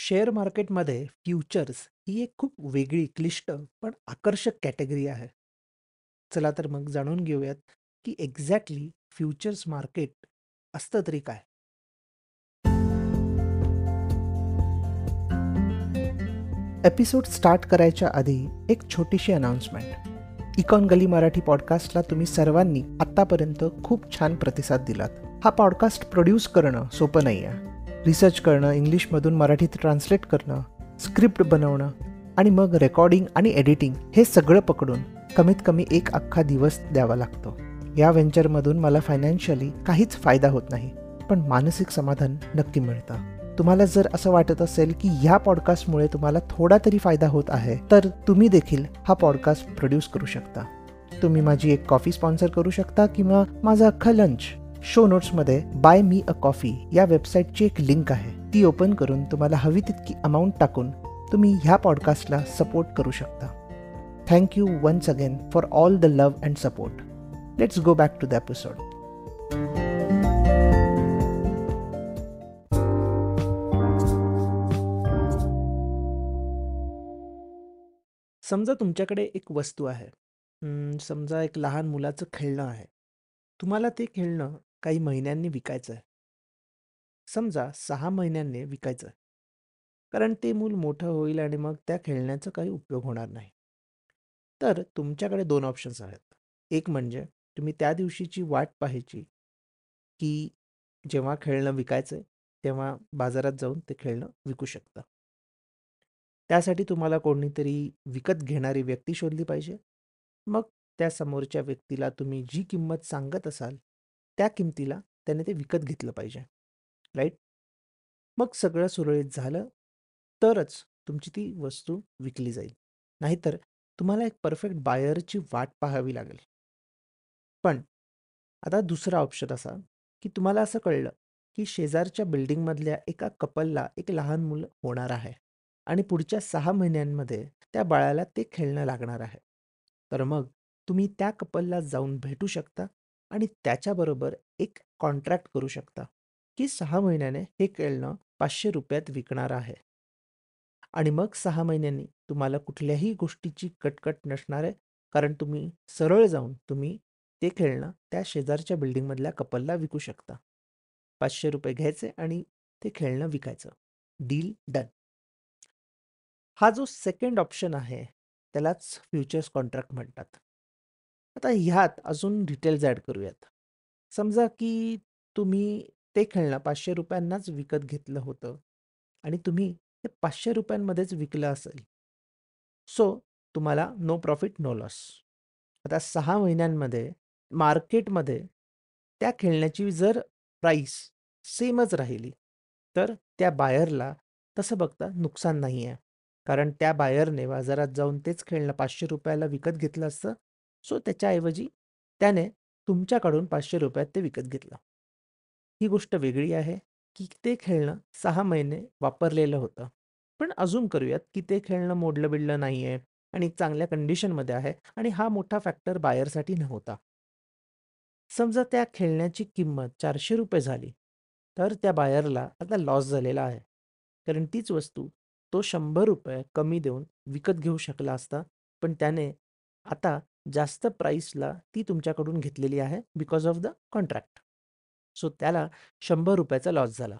Share मार्केटमध्ये futures ही एक खूप वेगळी, क्लिष्ट पण आकर्षक कॅटेगरी आहे. चला तर मग जाणून घेऊयात की एक्झॅक्टली फ्युचर्स मार्केट असतं तरी काय. एपिसोड स्टार्ट करायच्या आधी एक छोटीशी अनाउन्समेंट. इकॉनगली मराठी पॉडकास्टला तुम्ही सर्वांनी आत्तापर्यंत खूप छान प्रतिसाद दिलात. हा पॉडकास्ट प्रोड्यूस करणं सोपं नाही आहे. रिसर्च करणं, इंग्लिशमधून मराठीत ट्रान्सलेट करणं, स्क्रिप्ट बनवणं आणि मग रेकॉर्डिंग आणि एडिटिंग हे सगळं पकडून कमीत कमी एक अख्खा दिवस द्यावा लागतो. या व्हेंचरमधून मला फायनान्शियली काहीच फायदा होत नाही, पण मानसिक समाधान नक्की मिळतं. तुम्हाला जर असं वाटत असेल की ह्या पॉडकास्टमुळे तुम्हाला थोडा तरी फायदा होत आहे, तर तुम्ही देखील हा पॉडकास्ट प्रोड्यूस करू शकता. तुम्ही माझी एक कॉफी स्पॉन्सर करू शकता किंवा माझा अख्खा लंच. शो नोट्समध्ये बाय मी अ कॉफी या वेबसाईटची एक लिंक आहे, ती ओपन करून तुम्हाला हवी तितकी अमाऊंट टाकून तुम्ही ह्या पॉडकास्टला सपोर्ट करू शकता. Thank you once again for all the love and support. Let's go back to the episode. समजा तुमच्याकडे एक वस्तू आहे, समजा एक लहान मुलाचं खेळणं आहे. तुम्हाला ते खेळणं काही महिन्यांनी विकायचं आहे, समजा 6 महिन्यांनी विकायचं आहे, कारण ते मूल मोठं होईल आणि मग त्या खेळण्याचा काही उपयोग होणार नाही. तर तुमच्याकडे 2 ऑप्शन्स आहेत. एक म्हणजे तुम्ही त्या दिवशीची वाट पाहायची की जेव्हा खेळणं विकायचं आहे तेव्हा बाजारात जाऊन ते खेळणं विकू शकता. त्यासाठी तुम्हाला कोणीतरी विकत घेणारी व्यक्ती शोधली पाहिजे. मग त्या समोरच्या व्यक्तीला तुम्ही जी किंमत सांगत असाल त्या किंमतीला त्याने ते विकत घेतलं पाहिजे, राईट. मग सगळं सुरळीत झालं तरच तुमची ती वस्तू विकली जाईल, नाहीतर तुम्हाला एक परफेक्ट बायरची वाट पाहावी लागेल. पण आता दुसरा ऑप्शन असा की तुम्हाला असं कळलं की शेजारच्या बिल्डिंगमधल्या एका कपलला एक लहान मुलं होणार आहे आणि पुढच्या 6 महिन्यांमध्ये त्या बाळाला ते खेळणं लागणार आहे. तर मग तुम्ही त्या कपलला जाऊन भेटू शकता आणि त्याच्याबरोबर एक कॉन्ट्रॅक्ट करू शकता की 6 महिन्याने हे खेळणं 500 रुपयात विकणार आहे. आणि मग 6 महिन्यांनी तुम्हाला कुठल्याही गोष्टीची कटकट नसणार आहे, कारण तुम्ही सरळ जाऊन तुम्ही ते खेळणं त्या शेजारच्या बिल्डिंगमधल्या कपलला विकू शकता. 500 रुपये घ्यायचे आणि ते खेळणं विकायचं. Deal done. हा जो सेकंड ऑप्शन आहे त्यालाच फ्युचर्स कॉन्ट्रॅक्ट म्हणतात. आता ह्यात अजून डिटेल्स ॲड करूयात. समजा की तुम्ही ते खेळणं 500 रुपयांनाच विकत घेतलं होतं आणि तुम्ही ते 500 रुपयांमध्येच विकलं असेल, सो तुम्हाला नो प्रॉफिट नो लॉस. आता 6 महिन्यांमध्ये मार्केटमध्ये त्या खेळण्याची जर प्राईस सेमच राहिली तर त्या बायरला तसं बघता नुकसान नाही आहे, कारण त्या बायरने बाजारात जाऊन तेच खेळणं 500 रुपयाला विकत घेतलं असतं, सो त्याच्याऐवजी त्याने तुमच्याकडून 500 रुपयात ते विकत घेतलं. ही गोष्ट वेगळी आहे की ते खेळणं 6 महिने वापरलेलं होतं, पण अजून करूयात की ते खेळणं मोडलं बिडलं नाही आहे आणि चांगल्या कंडिशनमध्ये आहे आणि हा मोठा फॅक्टर बायरसाठी नव्हता. समजा त्या खेळण्याची किंमत 400 रुपये झाली तर त्या बायरला आता लॉस झालेला आहे, कारण तीच वस्तू तो 100 रुपये कमी देऊन विकत घेऊ शकला असता, पण त्याने आता जास्त प्राईसला ती तुमच्याकडून घेतलेली आहे because of the contract, so त्याला 100 रुपयाचा लॉस झाला.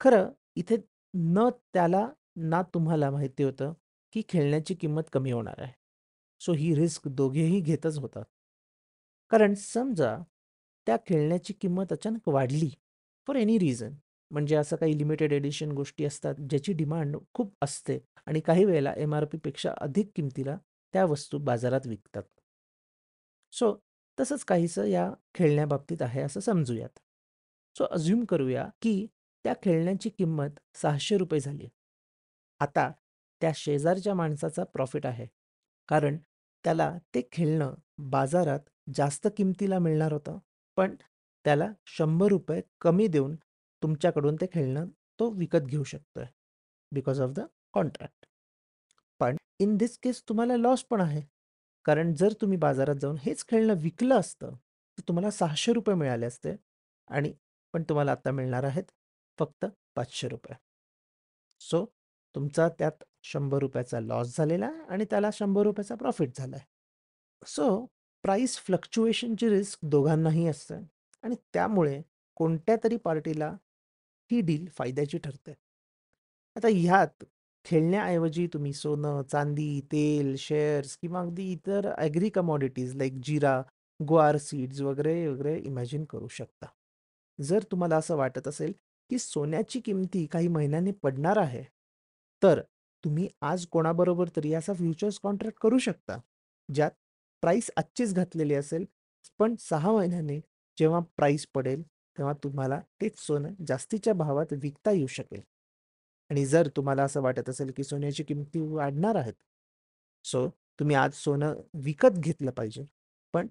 खरं इथे न त्याला ना तुम्हाला माहिती होतं की खेळण्याची किंमत कमी होणार आहे, सो ही रिस्क दोघेही घेतच होतात. कारण समजा त्या खेळण्याची किंमत अचानक वाढली फॉर एनी रिझन, म्हणजे असं काही लिमिटेड एडिशन गोष्टी असतात ज्याची डिमांड खूप असते आणि काही वेळेला MRPपेक्षा अधिक किमतीला त्या वस्तू बाजारात विकतात, सो तसंच काहीसं या खेळण्याबाबतीत आहे असं समजूयात. सो अज्युम करूया की त्या खेळण्याची किंमत 600 रुपये झाली. आता त्या शेजारच्या माणसाचा प्रॉफिट आहे, कारण त्याला ते खेळणं बाजारात जास्त किमतीला मिळणार होतं, पण त्याला 100 रुपये कमी देऊन तुमच्याकडून ते खेळणं तो विकत घेऊ शकतो बिकॉज ऑफ द कॉन्ट्रॅक्ट. पण इन दिस केस तुम्हाला लॉस पण आहे, कारण जर तुम्ही बाजारात जाऊन हेच खेळणं विकलं असतं तर तुम्हाला 600 रुपये मिळाले असते, आणि पण तुम्हाला आता मिळणार आहेत फक्त 500 रुपये. सो तुमचा त्यात 100 रुपयाचा लॉस झालेला आणि त्याला 100 रुपयाचा प्रॉफिट झाला. सो प्राईस फ्लक्च्युएशनची रिस्क दोघांनाही असतं आणि त्यामुळे कोणत्या तरी पार्टीला ही डील फायद्याची ठरते. आता ह्यात खेळण्याऐवजी तुम्ही सोनं, चांदी, तेल, शेअर्स किंवा अगदी इतर ॲग्री कमॉडिटीज लाईक जिरा, ग्वार सीड्स वगैरे वगैरे इमॅजिन करू शकता. जर तुम्हाला असं वाटत असेल की सोन्याची किमती काही महिन्यांनी पडणार आहे, तर तुम्ही आज कोणाबरोबर तरी असा फ्युचर्स कॉन्ट्रॅक्ट करू शकता ज्यात प्राईस आजचीच घातलेली असेल, पण 6 महिन्यांनी जेव्हा प्राईस पडेल तेव्हा तुम्हाला तेच सोनं जास्तीच्या भावात विकता येऊ शकेल. आणि जर तुम्हाला असं वाटत असेल की सोन्याची किमती वाढणार आहेत, सो तुम्ही आज सोनं विकत घेतलं पाहिजे, पण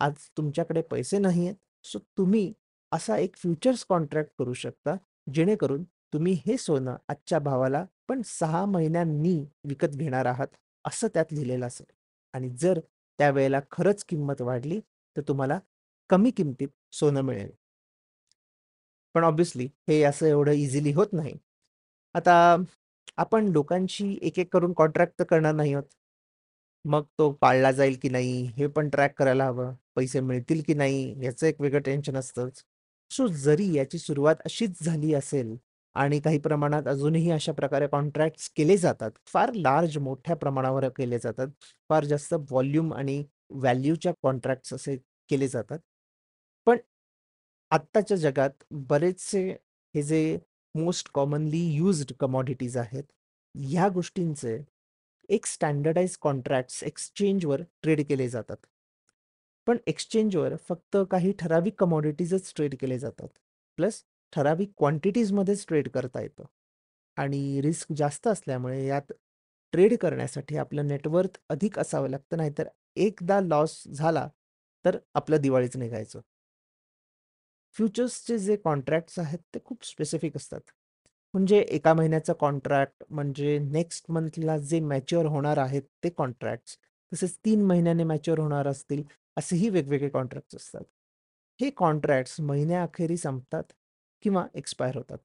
आज तुमच्याकडे पैसे नाही आहेत, सो तुम्ही असा एक फ्युचर्स कॉन्ट्रॅक्ट करू शकता जेणेकरून तुम्ही हे सोनं आजच्या भावाला पण 6 महिन्यांनी विकत घेणार आहात असं त्यात लिहिलेलं असेल. आणि जर त्यावेळेला खरंच किंमत वाढली तर तुम्हाला कमी किमतीत सोनं मिळेल. पण ऑब्व्हियसली हे असं एवढं इझिली होत नाही. आता आपण लोकांशी एक एक करून कॉन्ट्रॅक्ट तर करणार नाही आहोत, मग तो पाळला जाईल की नाही हे पण ट्रॅक करायला हवं, पैसे मिळतील की नाही याचं एक वेगळं टेन्शन असतंच. सो जरी याची सुरुवात अशीच झाली असेल आणि काही प्रमाणात अजूनही अशा प्रकारे कॉन्ट्रॅक्ट्स केले जातात, फार लार्ज मोठ्या प्रमाणावर केले जातात, फार जास्त व्हॉल्यूम आणि व्हॅल्यूच्या कॉन्ट्रॅक्ट्स असे केले जातात. पण आत्ताच्या जगात बरेचसे हे जे मोस्ट कॉमनली युज्ड कमॉडिटीज आहेत ह्या गोष्टींचे एक स्टँडर्डाईज कॉन्ट्रॅक्ट्स एक्सचेंजवर ट्रेड केले जातात. पण एक्सचेंजवर फक्त काही ठराविक कमॉडिटीजच ट्रेड केले जातात, प्लस ठराविक क्वांटिटीजमध्येच ट्रेड करता येतं. आणि रिस्क जास्त असल्यामुळे यात ट्रेड करण्यासाठी आपलं नेटवर्थ अधिक असावं लागतं, नाहीतर एकदा लॉस झाला तर आपलं दिवाळीच निघायचं. फ्युचर्सचे जे कॉन्ट्रॅक्ट्स आहेत ते खूप स्पेसिफिक असतात, म्हणजे 1 महिन्याचा कॉन्ट्रॅक्ट, म्हणजे नेक्स्ट मंथला जे मॅच्युअर होणार आहेत ते कॉन्ट्रॅक्ट्स, तसेच 3 महिन्याने मॅच्युअर होणार असतील असेही वेगवेगळे कॉन्ट्रॅक्ट्स असतात. हे कॉन्ट्रॅक्ट्स महिन्याअखेरी संपतात किंवा एक्सपायर होतात,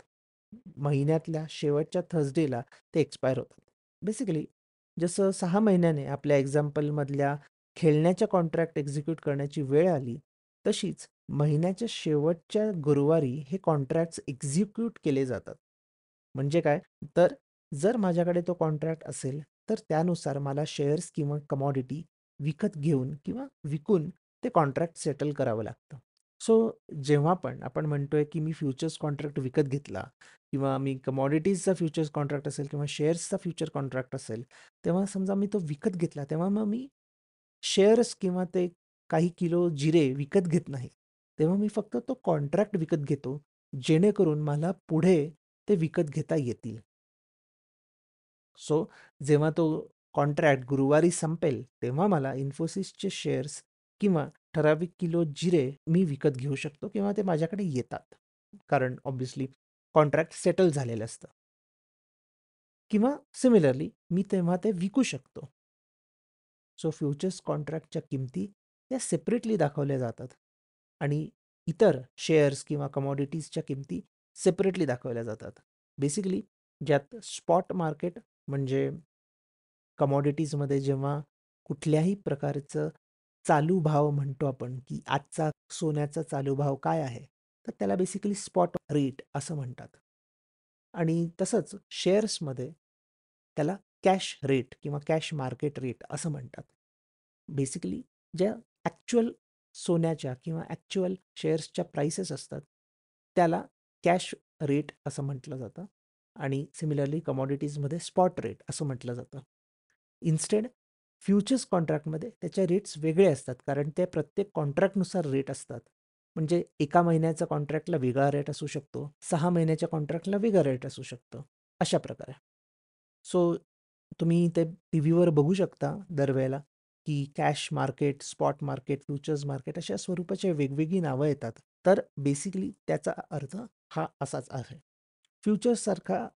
महिन्यातल्या शेवटच्या थर्सडेला ते एक्सपायर होतात. बेसिकली जसं 6 महिन्याने आपल्या एक्झाम्पलमधल्या खेळण्याच्या कॉन्ट्रॅक्ट एक्झिक्यूट करण्याची वेळ आली, तशीच महिन्याच्या शेवटच्या गुरुवारी हे कॉन्ट्रॅक्ट्स एक्झिक्यूट केले जातात. म्हणजे काय, तर जर माझ्याकडे तो कॉन्ट्रॅक्ट असेल तर त्यानुसार मला शेअर्स किंवा कमॉडिटी विकत घेऊन किंवा विकून ते कॉन्ट्रॅक्ट सेटल करावं लागतं. सो जेव्हा पण आपण म्हणतोय की मी फ्युचर्स कॉन्ट्रॅक्ट विकत घेतला किंवा मी कमॉडिटीजचा फ्युचर्स कॉन्ट्रॅक्ट असेल किंवा शेअर्सचा फ्युचर कॉन्ट्रॅक्ट असेल, तेव्हा समजा मी तो विकत घेतला तेव्हा मग मी शेअर्स किंवा ते काही किलो जिरे विकत घेत नाही, तेव्हा मी फक्त तो कॉन्ट्रॅक्ट विकत घेतो जेणेकरून मला पुढे ते विकत घेता येतील. सो जेव्हा तो कॉन्ट्रॅक्ट गुरुवारी संपेल तेव्हा मला इन्फोसिसचे शेअर्स किंवा ठराविक किलो जिरे मी विकत घेऊ शकतो किंवा ते माझ्याकडे येतात, कारण ऑब्व्हियसली कॉन्ट्रॅक्ट सेटल झालेलं असतं. किंवा सिमिलरली मी तेव्हा ते विकू शकतो. सो फ्युचर्स कॉन्ट्रॅक्टच्या किमती त्या सेपरेटली दाखवल्या जातात आणि इतर शेअर्स किंवा कमॉडिटीजच्या किमती सेपरेटली दाखवल्या जातात. बेसिकली ज्यात स्पॉट मार्केट, म्हणजे कमॉडिटीजमध्ये जेव्हा कुठल्याही प्रकारचं चालू भाव म्हणतो आपण की आजचा सोन्याचा चालू भाव काय आहे, तर त्याला बेसिकली स्पॉट रेट असं म्हणतात. आणि तसंच शेअर्समध्ये त्याला कॅश रेट किंवा कॅश मार्केट रेट असं म्हणतात. बेसिकली ज्या ॲक्च्युअल सोन्याच्या किंवा ॲक्च्युअल शेअर्सच्या प्राइसेस असतात त्याला कॅश रेट असं म्हटलं जातं आणि सिमिलरली कमॉडिटीजमध्ये स्पॉट रेट असं म्हटलं जातं. इन्स्टेड फ्युचर्स कॉन्ट्रॅक्टमध्ये त्याच्या रेट्स वेगळे असतात, कारण ते प्रत्येक कॉन्ट्रॅक्टनुसार रेट असतात. म्हणजे 1 महिन्याचा कॉन्ट्रॅक्टला वेगळा रेट असू शकतो, 6 महिन्याच्या कॉन्ट्रॅक्टला वेगळा रेट असू शकतो, अशा प्रकारे. सो तुम्ही ते टी व्हीवर बघू शकता दरवेळेला की cash market, spot market, futures market अशा स्वरूपाचे वेगवेगळी नावं येतात. तर बेसिकली त्याचा अर्थ हा असाच आहे. फ्युचर्ससारखा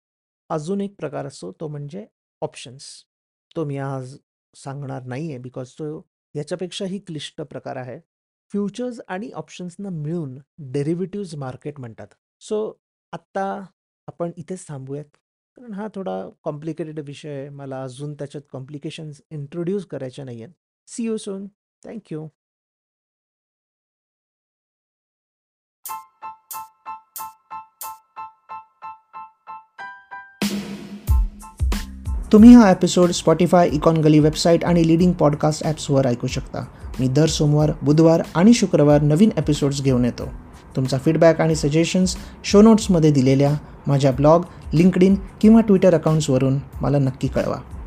अजून एक प्रकार असतो, तो म्हणजे ऑप्शन्स. तो मी आज सांगणार नाही आहे बिकॉज तो ह्याच्यापेक्षाही क्लिष्ट प्रकार आहे. फ्युचर्स आणि ऑप्शन्सना मिळून डेरिव्हेटिव्ज मार्केट म्हणतात. सो आत्ता आपण इथेच थांबूयात, कारण हा थोडा कॉम्प्लिकेटेड विषय आहे. मला अजून त्याच्यात कॉम्प्लिकेशन्स इंट्रोड्यूस करायच्या नाही आहेत. See you soon. थँक्यू. तुम्ही हा एपिसोड स्पॉटिफाय, इकॉनगली वेबसाईट आणि लीडिंग पॉडकास्ट ॲप्सवर ऐकू शकता. मी दर सोमवार, बुधवार आणि शुक्रवार नवीन एपिसोड्स घेऊन येतो. तुमचा फीडबॅक आणि सजेशन्स शो नोट्समध्ये दिलेल्या माझ्या ब्लॉग, लिंक्डइन किंवा ट्विटर अकाउंट्सवरून मला नक्की कळवा.